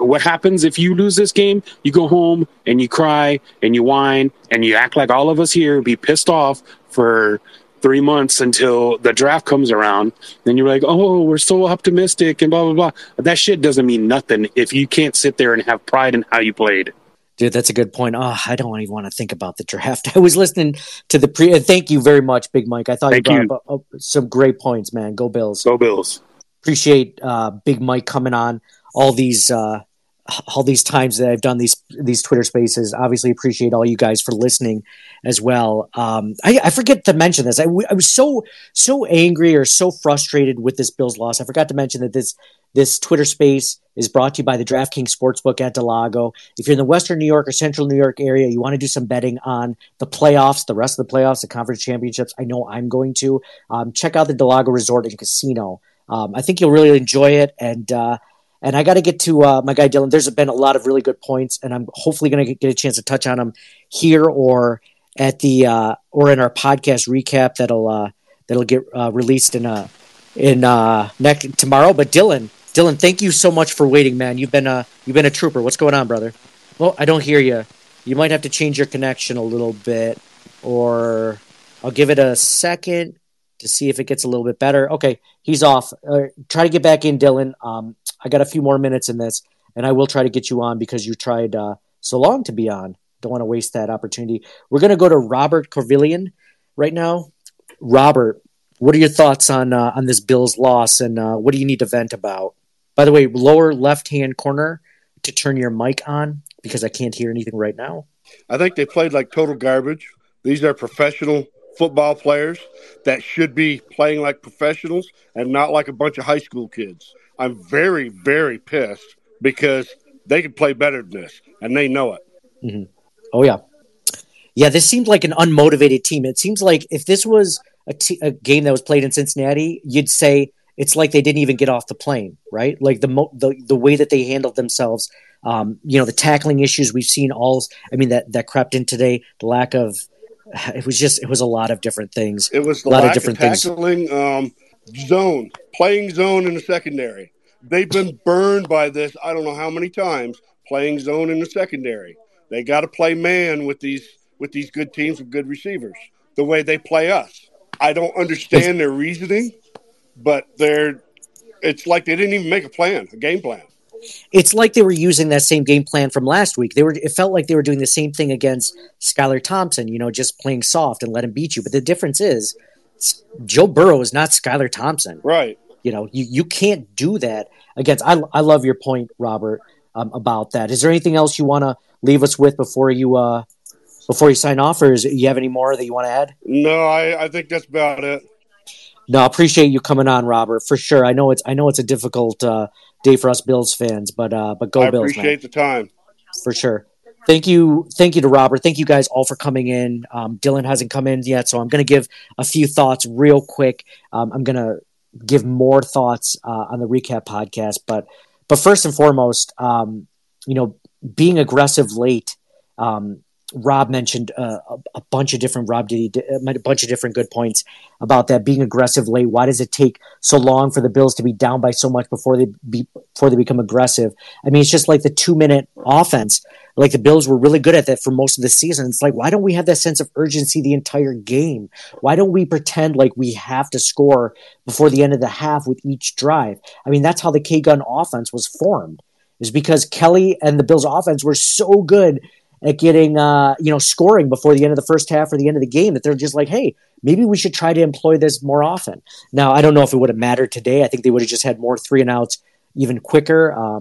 What happens if you lose this game? You go home and you cry and you whine and you act like all of us here, be pissed off for 3 months until the draft comes around. Then you're like, oh, we're so optimistic and blah, blah, blah. That shit doesn't mean nothing if you can't sit there and have pride in how you played. Dude, that's a good point. Oh, I don't even want to think about the draft. I was listening to the pre. Thank you very much, Big Mike. I thought you brought up some great points, man. Go Bills. Go Bills. Appreciate Big Mike coming on all these times that I've done these Twitter Spaces. Obviously, appreciate all you guys for listening as well. I forget to mention this. I was so angry or so frustrated with this Bills loss. I forgot to mention that this Twitter Space is brought to you by the DraftKings Sportsbook at Delago. If you're in the Western New York or Central New York area, you want to do some betting on the playoffs, the rest of the playoffs, the conference championships, I know I'm going to. Check out the Delago Resort and Casino. I think you'll really enjoy it. And I got to get to my guy Dylan. There's been a lot of really good points, and I'm hopefully going to get a chance to touch on them here or at the or in our podcast recap that'll get released in next tomorrow. But Dylan, thank you so much for waiting, man. You've been a trooper. What's going on, brother? Well, I don't hear you. You might have to change your connection a little bit, or I'll give it a second to see if it gets a little bit better. Okay, he's off. Try to get back in, Dylan. I got a few more minutes in this, and I will try to get you on because you tried so long to be on. Don't want to waste that opportunity. We're going to go to Robert Corvillian right now. Robert, what are your thoughts on this Bills loss, and what do you need to vent about? By the way, lower left-hand corner to turn your mic on because I can't hear anything right now. I think they played like total garbage. These are professional football players that should be playing like professionals and not like a bunch of high school kids. I'm very, very pissed because they could play better than this, and they know it. Mm-hmm. Oh, yeah. Yeah, this seemed like an unmotivated team. It seems like if this was a game that was played in Cincinnati, you'd say it's like they didn't even get off the plane, right? Like the way that they handled themselves, the tackling issues we've seen all – I mean, that crept in today, the lack of – it was a lot of different things. It was a lot of different tackling things. Playing zone in the secondary. They've been burned by this I don't know how many times, playing zone in the secondary. They got to play man with these good teams with good receivers, the way they play us. I don't understand their reasoning, but it's like they didn't even make a game plan. It's like they were using that same game plan from last week. It felt like they were doing the same thing against Skylar Thompson, just playing soft and let him beat you. But the difference is Joe Burrow is not Skylar Thompson. Right. You can't do that against – I love your point, Robert, about that. Is there anything else you want to leave us with before you sign off, or you have any more that you want to add? No, I think that's about it. No, I appreciate you coming on, Robert, for sure. I know it's a difficult day for us Bills fans, but go Bills, man. I appreciate the time. For sure. Thank you to Robert. Thank you guys all for coming in. Dylan hasn't come in yet, so I'm going to give a few thoughts real quick. I'm going to give more thoughts on the recap podcast, but first and foremost, being aggressive late. Rob mentioned a bunch of different good points about that, being aggressive late. Why does it take so long for the Bills to be down by so much before they become aggressive? I mean, it's just like the 2-minute offense. Like the Bills were really good at that for most of the season. It's like, why don't we have that sense of urgency the entire game? Why don't we pretend like we have to score before the end of the half with each drive? I mean, that's how the K-Gun offense was formed, is because Kelly and the Bills offense were so good at getting, scoring before the end of the first half or the end of the game, that they're just like, hey, maybe we should try to employ this more often. Now, I don't know if it would have mattered today. I think they would have just had more 3-and-outs even quicker.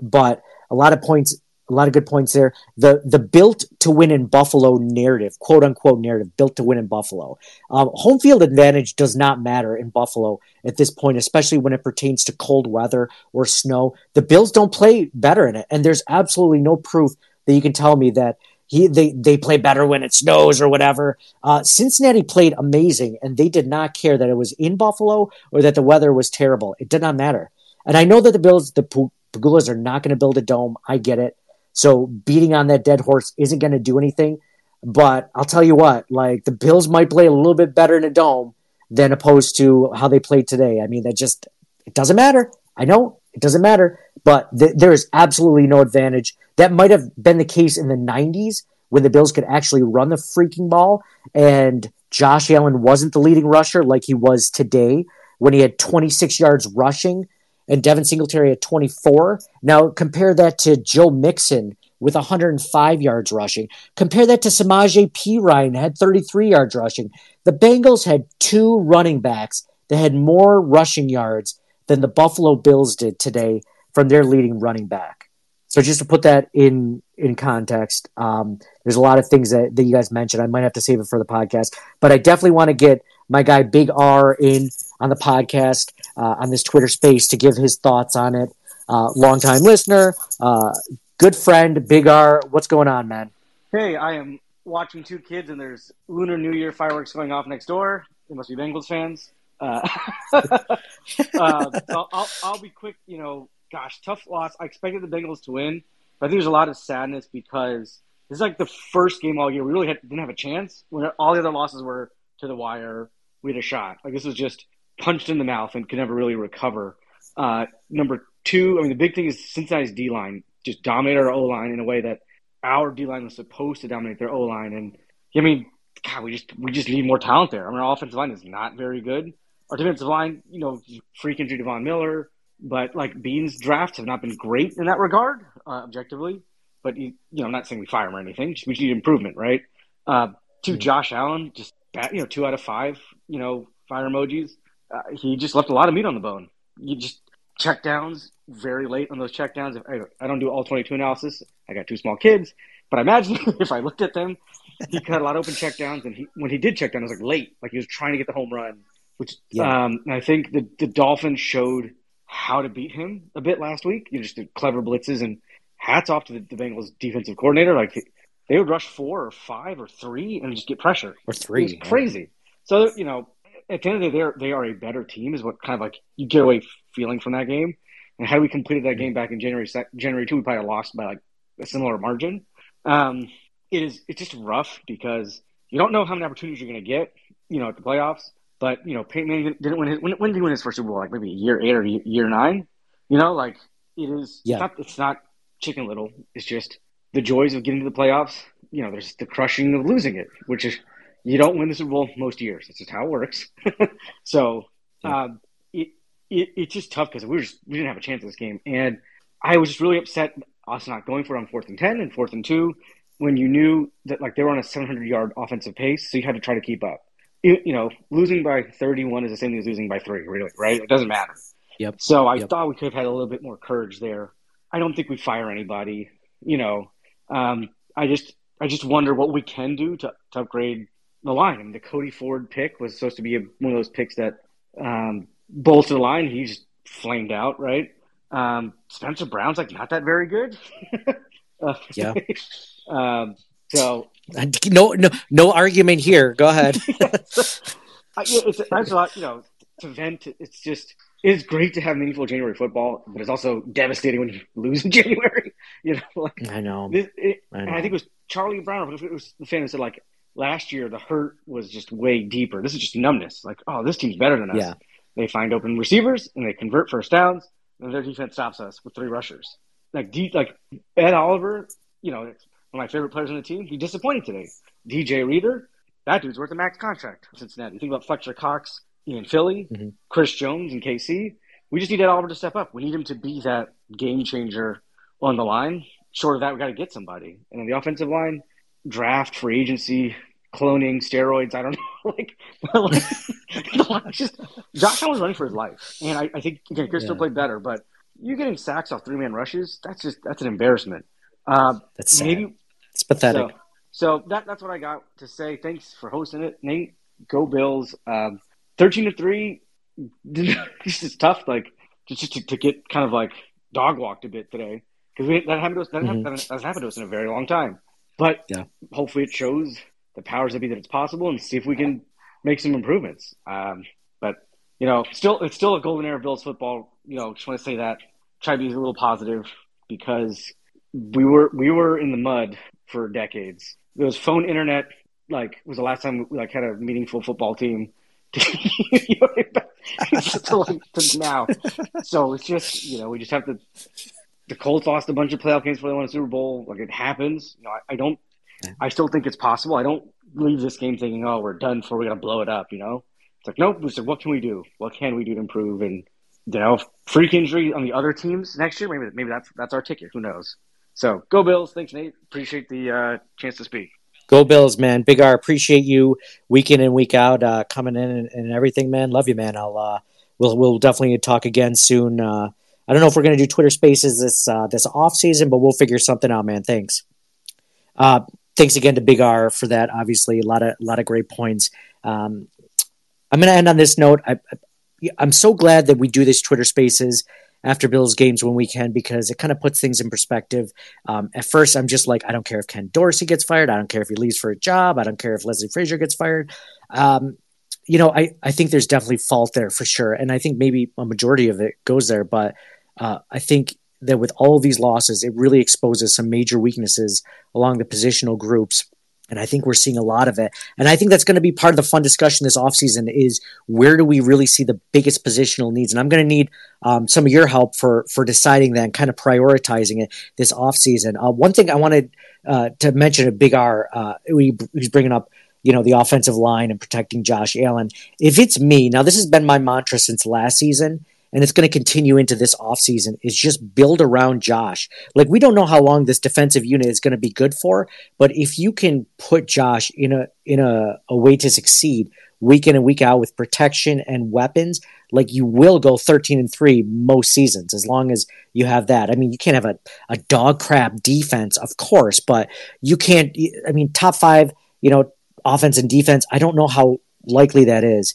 But a lot of points, a lot of good points there. The built to win in Buffalo narrative, quote unquote narrative, built to win in Buffalo. Home field advantage does not matter in Buffalo at this point, especially when it pertains to cold weather or snow. The Bills don't play better in it, and there's absolutely no proof that you can tell me that they play better when it snows or whatever. Cincinnati played amazing, and they did not care that it was in Buffalo or that the weather was terrible. It did not matter. And I know that the Bills, the Pagulas, are not going to build a dome. I get it. So beating on that dead horse isn't going to do anything. But I'll tell you what, like, the Bills might play a little bit better in a dome than opposed to how they played today. I mean, it doesn't matter. I know it doesn't matter, but there is absolutely no advantage. That might have been the case in the 90s when the Bills could actually run the freaking ball and Josh Allen wasn't the leading rusher like he was today when he had 26 yards rushing and Devin Singletary had 24. Now compare that to Joe Mixon with 105 yards rushing. Compare that to Samaje Perine had 33 yards rushing. The Bengals had two running backs that had more rushing yards than the Buffalo Bills did today from their leading running back. So just to put that in context, there's a lot of things that you guys mentioned. I might have to save it for the podcast, but I definitely want to get my guy Big R in on the podcast, on this Twitter space, to give his thoughts on it. Longtime listener, good friend, Big R. What's going on, man? Hey, I am watching two kids, and there's Lunar New Year fireworks going off next door. They must be Bengals fans. So I'll be quick. Gosh, tough loss. I expected the Bengals to win, but I think there's a lot of sadness because this is like the first game all year we really didn't have a chance. When all the other losses were to the wire, we had a shot. Like, this was just punched in the mouth and could never really recover. Number two, I mean, the big thing is Cincinnati's D-line just dominated our O-line in a way that our D-line was supposed to dominate their O-line. And I mean, God, we just need more talent there. I mean, our offensive line is not very good. Our defensive line, freak injury to Von Miller, but like Bean's drafts have not been great in that regard, objectively. But I'm not saying we fire him or anything. We just need improvement, right? Josh Allen, just bad, 2 out of 5, fire emojis. He just left a lot of meat on the bone. You just check downs very late on those check downs. I don't do all 22 analysis. I got two small kids, but I imagine if I looked at them, he cut a lot of open check downs. And when he did check down, it was like late, like he was trying to get the home run. I think the Dolphins showed how to beat him a bit last week. Just the clever blitzes and hats off to the Bengals defensive coordinator. Like, they would rush 4 or 5 or 3 and just get pressure. It was crazy. Yeah. So, you know, at the end of the day, they are a better team is what kind of like you get away feeling from that game. And had we completed that game back in January 2, we probably have lost by like a similar margin. It's just rough because you don't know how many opportunities you're going to get, you know, at the playoffs. But, you know, Peyton Manning didn't win his when did he win his first Super Bowl? Like maybe year 8 or year 9? You know, like it is it's not Chicken Little. It's just the joys of getting to the playoffs. You know, there's the crushing of losing it, which is you don't win the Super Bowl most years. That's just how it works. So it's just tough because we didn't have a chance in this game. And I was just really upset us not going for it on 4th and 10 and 4th and 2 when you knew that like they were on a 700-yard offensive pace, so you had to try to keep up. You know, losing by 31 is the same thing as losing by 3, really, right? It doesn't matter. Yep. So I thought we could have had a little bit more courage there. I don't think we fire anybody, you know. I just wonder what we can do to upgrade the line. I mean, the Cody Ford pick was supposed to be one of those picks that bolted the line. He just flamed out, right? Spencer Brown's, like, not that very good. Yeah. So no argument here. Go ahead. That's a lot, you know, to vent. It's just it's great to have meaningful January football, but it's also devastating when you lose in January. You know, like I know. And I think it was Charlie Brown. It was the fan who said like last year the hurt was just way deeper. This is just numbness. Like, oh, this team's better than us. Yeah. They find open receivers and they convert first downs, and their defense stops us with 3 rushers. Like Ed Oliver, you know, one of my favorite players on the team, he disappointed today. DJ Reader, that dude's worth a max contract for Cincinnati. Think about Fletcher Cox in Philly, mm-hmm. Chris Jones in KC. We just need Ed Oliver to step up. We need him to be that game changer on the line. Short of that, we got to get somebody. And on the offensive line, draft, free agency, cloning, steroids, I don't know. Josh Allen was running for his life. And I think, again, Chris still played better, but you getting sacks off 3-man rushes, that's an embarrassment. That's sad. It's pathetic. So that's what I got to say. Thanks for hosting it, Nate. Go Bills. 13-3. This is tough. Like just to get kind of like dog walked a bit today because that happened to us. That happened to us in a very long time. But hopefully it shows the powers that be that it's possible and see if we can make some improvements. But you know, it's still a golden era of Bills football. You know, just want to say that. Try to be a little positive because we were in the mud for decades. There was phone internet. Like was the last time we like had a meaningful football team. You know, to now, so it's just you know we just have to. The Colts lost a bunch of playoff games before they won a Super Bowl. Like it happens. You know, I don't. I still think it's possible. I don't leave this game thinking, oh, we're done for. We're gonna blow it up. You know, it's like nope. We said, what can we do? What can we do to improve? And you know, freak injury on the other teams next year. Maybe that's our ticket. Who knows? So go Bills. Thanks, Nate. Appreciate the chance to speak. Go Bills, man. Big R, appreciate you week in and week out coming in and everything, man. Love you, man. We'll definitely talk again soon. I don't know if we're going to do Twitter Spaces this off season, but we'll figure something out, man. Thanks. Thanks again to Big R for that. Obviously, a lot of great points. I'm going to end on this note. I'm so glad that we do this Twitter Spaces after Bills games when we can, because it kind of puts things in perspective. At first, I'm just like, I don't care if Ken Dorsey gets fired. I don't care if he leaves for a job. I don't care if Leslie Frazier gets fired. You know, I think there's definitely fault there for sure. And I think maybe a majority of it goes there. But I think that with all of these losses, it really exposes some major weaknesses along the positional groups. And I think we're seeing a lot of it. And I think that's going to be part of the fun discussion this offseason is where do we really see the biggest positional needs? And I'm going to need some of your help for deciding that and kind of prioritizing it this offseason. One thing I wanted to mention at Big R, who's bringing up, you know, the offensive line and protecting Josh Allen. If it's me, now this has been my mantra since last season, and it's going to continue into this offseason, is just build around Josh. Like, we don't know how long this defensive unit is going to be good for, but if you can put Josh in a way to succeed week in and week out with protection and weapons, like you will go 13-3 most seasons as long as you have that. I mean, you can't have a dog crap defense, of course, but you can't – I mean, top 5, you know, offense and defense, I don't know how likely that is.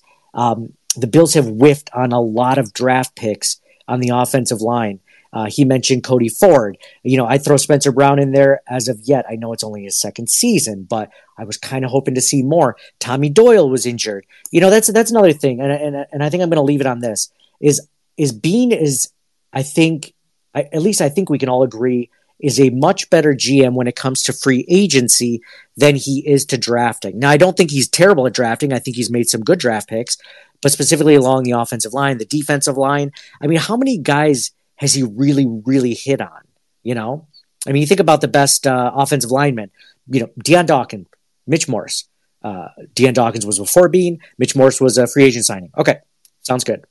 The Bills have whiffed on a lot of draft picks on the offensive line. He mentioned Cody Ford. You know, I throw Spencer Brown in there as of yet. I know it's only his second season, but I was kind of hoping to see more. Tommy Doyle was injured. You know, that's another thing. And I think I'm going to leave it on this is Bean is, I think, at least I think we can all agree, is a much better GM when it comes to free agency than he is to drafting. Now, I don't think he's terrible at drafting. I think he's made some good draft picks, but specifically along the offensive line, the defensive line. I mean, how many guys has he really, really hit on? You know, I mean, you think about the best offensive linemen, you know, Deion Dawkins, Mitch Morse. Deion Dawkins was before Bean. Mitch Morse was a free agent signing. Okay, sounds good.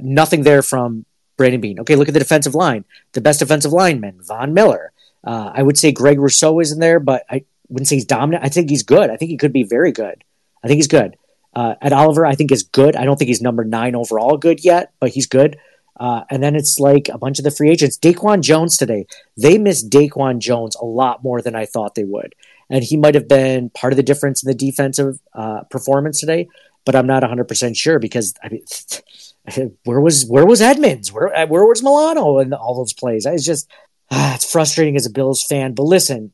Nothing there from Brandon Bean. Okay, look at the defensive line. The best defensive lineman, Von Miller. I would say Greg Rousseau is in there, but I wouldn't say he's dominant. I think he's good. I think he could be very good. I think he's good. Ed Oliver, I think, is good. I don't think he's number 9 overall good yet, but he's good. And then it's like a bunch of the free agents. Daquan Jones today. They missed Daquan Jones a lot more than I thought they would. And he might have been part of the difference in the defensive performance today, but I'm not 100% sure because I mean, where was Edmonds? Where was Milano in all those plays? I was just it's frustrating as a Bills fan. But listen,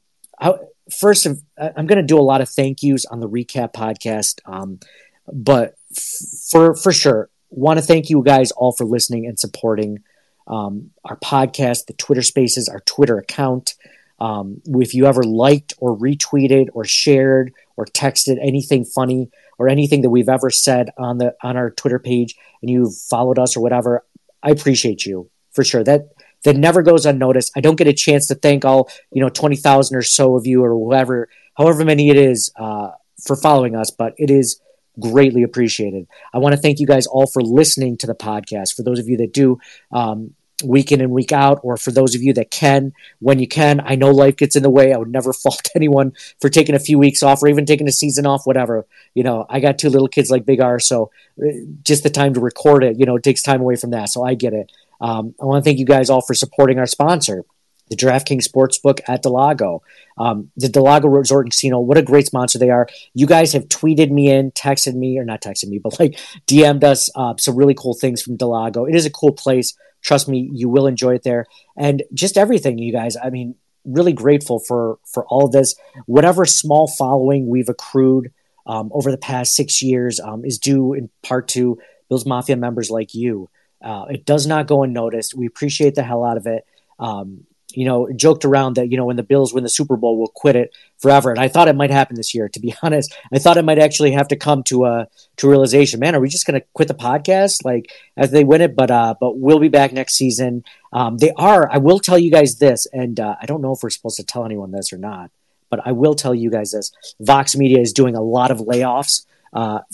first I'm going to do a lot of thank yous on the recap podcast, but for sure, want to thank you guys all for listening and supporting our podcast, the Twitter Spaces, our Twitter account. If you ever liked or retweeted or shared or texted anything funny or anything that we've ever said on our Twitter page and you've followed us or whatever, I appreciate you for sure. That never goes unnoticed. I don't get a chance to thank all, 20,000 or so of you or whoever, however many it is for following us, but it is greatly appreciated. I want to thank you guys all for listening to the podcast. For those of you that do, week in and week out, or for those of you that can, when you can. I know life gets in the way. I would never fault anyone for taking a few weeks off or even taking a season off, whatever. I got 2 little kids like Big R, so just the time to record it, it takes time away from that, so I get it. I want to thank you guys all for supporting our sponsor, the DraftKings Sportsbook at Delago. The Delago Resort and Casino, what a great sponsor they are. You guys have tweeted me in, texted me, or not texted me, but DM'd us some really cool things from Delago. It is a cool place. Trust me, you will enjoy it there. And just everything, you guys. I mean, really grateful for all of this. Whatever small following we've accrued over the past 6 years is due in part to Bills Mafia members like you. It does not go unnoticed. We appreciate the hell out of it. Joked around that, when the Bills win the Super Bowl, we'll quit it forever. And I thought it might happen this year, to be honest. I thought it might actually have to come to realization, man, are we just going to quit the podcast? As they win it, but we'll be back next season. I will tell you guys this, and I don't know if we're supposed to tell anyone this or not, but I will tell you guys this. Vox Media is doing a lot of layoffs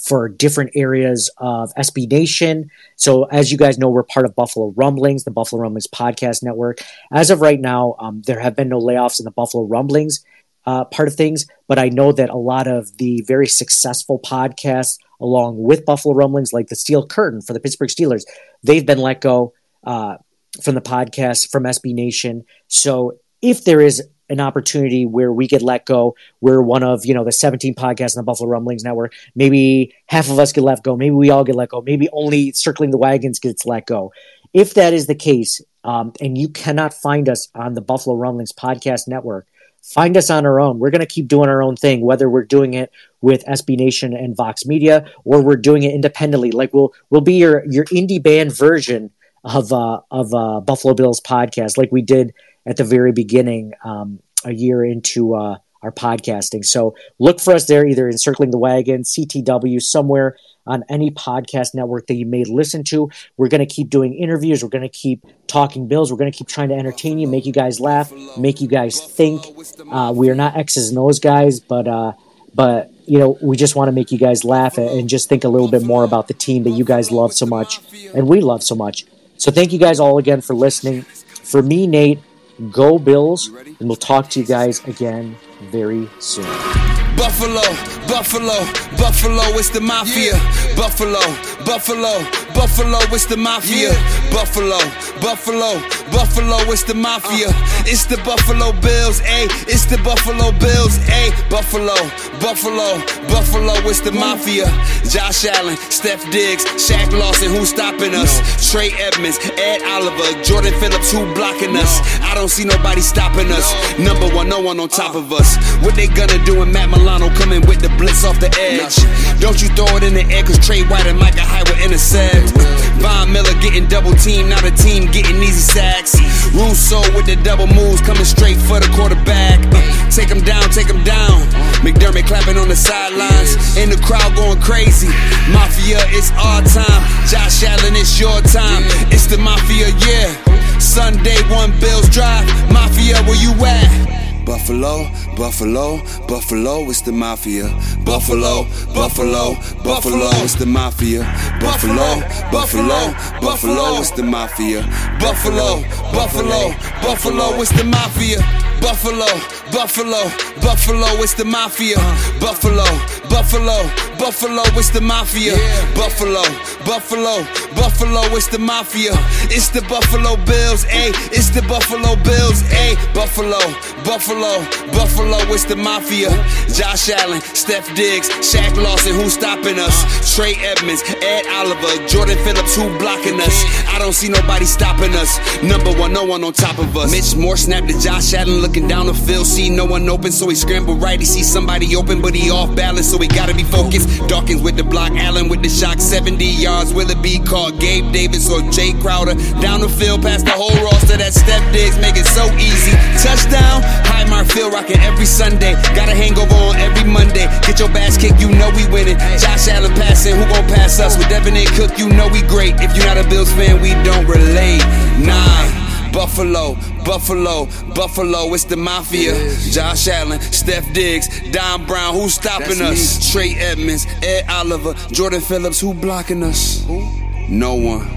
for different areas of SB Nation. So as you guys know, we're part of Buffalo Rumblings, the Buffalo Rumblings podcast network. As of right now, there have been no layoffs in the Buffalo Rumblings part of things, but I know that a lot of the very successful podcasts along with Buffalo Rumblings, like the Steel Curtain for the Pittsburgh Steelers, they've been let go from the podcast, from SB Nation. So if there is an opportunity where we could let go. We're one of, the 17 podcasts on the Buffalo Rumblings Network. Maybe half of us get let go. Maybe we all get let go. Maybe only Circling the Wagons gets let go. If that is the case, and you cannot find us on the Buffalo Rumblings Podcast Network, find us on our own. We're going to keep doing our own thing, whether we're doing it with SB Nation and Vox Media, or we're doing it independently. We'll be your indie band version of Buffalo Bills podcast, like we did at the very beginning, a year into our podcasting. So look for us there, either in Circling the Wagon, CTW, somewhere on any podcast network that you may listen to. We're going to keep doing interviews. We're going to keep talking Bills. We're going to keep trying to entertain you, make you guys laugh, make you guys think. We are not X's and O's guys, but we just want to make you guys laugh and just think a little bit more about the team that you guys love so much and we love so much. So thank you guys all again for listening. For me, Nate, go Bills, and we'll talk to you guys again very soon. Buffalo, Buffalo, Buffalo, it's the mafia. Yeah. Buffalo, Buffalo, Buffalo, it's the mafia. Yeah. Buffalo, Buffalo, Buffalo, it's the mafia. It's the Buffalo Bills, ayy. It's the Buffalo Bills, ayy. Buffalo, Buffalo, Buffalo, it's the mafia. Josh Allen, Steph Diggs, Shaq Lawson, who's stopping us? No. Trey Edmonds, Ed Oliver, Jordan Phillips, who blocking us? No. I don't see nobody stopping us. No. Number one, no one on top of us. What they gonna do when Matt Milano coming with the blitz off the edge? No. Don't you throw it in the air, cause Trey White and Micah Hyde were intercept. Von Miller getting double teamed, now the team getting easy sacks. Russo with the double moves, coming straight for the quarterback. Take him down, take him down. McDermott clapping on the sidelines, and the crowd going crazy. Mafia, it's our time. Josh Allen, it's your time. It's the mafia, yeah. Sunday, 1 Bills Drive. Mafia, where you at? Buffalo, Buffalo, Buffalo, it's the mafia. Buffalo, Buffalo, Buffalo, it's the mafia. Buffalo, Buffalo, Buffalo, it's the mafia. Buffalo, Buffalo, Buffalo, it's the mafia. Buffalo, Buffalo, Buffalo, it's the mafia. Buffalo, Buffalo, Buffalo, it's the mafia. Buffalo, Buffalo, Buffalo, it's the mafia. It's the Buffalo Bills, ayy. It's the Buffalo Bills, ayy. Buffalo, Buffalo, Buffalo, it's the mafia. Josh Allen, Steph Diggs, Shaq Lawson, who's stopping us? Trey Edmonds, Ed Oliver, Jordan Phillips, who blocking us? I don't see nobody stopping us. Number one, no one on top of us. Mitch Moore snapped to Josh Allen, looking down the field, see no one open, so he scrambled right. He sees somebody open, but he off balance, so he gotta be focused. Dawkins with the block, Allen with the shock, 70 yards. Will it be called Gabe Davis or Jay Crowder? Down the field, past the whole roster, that Steph Diggs make it so easy. Touchdown. High Marfield rockin' every Sunday. Got a hangover on every Monday. Get your bass kicked, you know we winning. Josh Allen passing, who gon' pass us? With Devin A. Cook, you know we great. If you're not a Bills fan, we don't relate. Nah. Buffalo, Buffalo, Buffalo, it's the mafia. Josh Allen, Steph Diggs, Don Brown, who's stopping us? Trey Edmonds, Ed Oliver, Jordan Phillips, who blocking us? No one.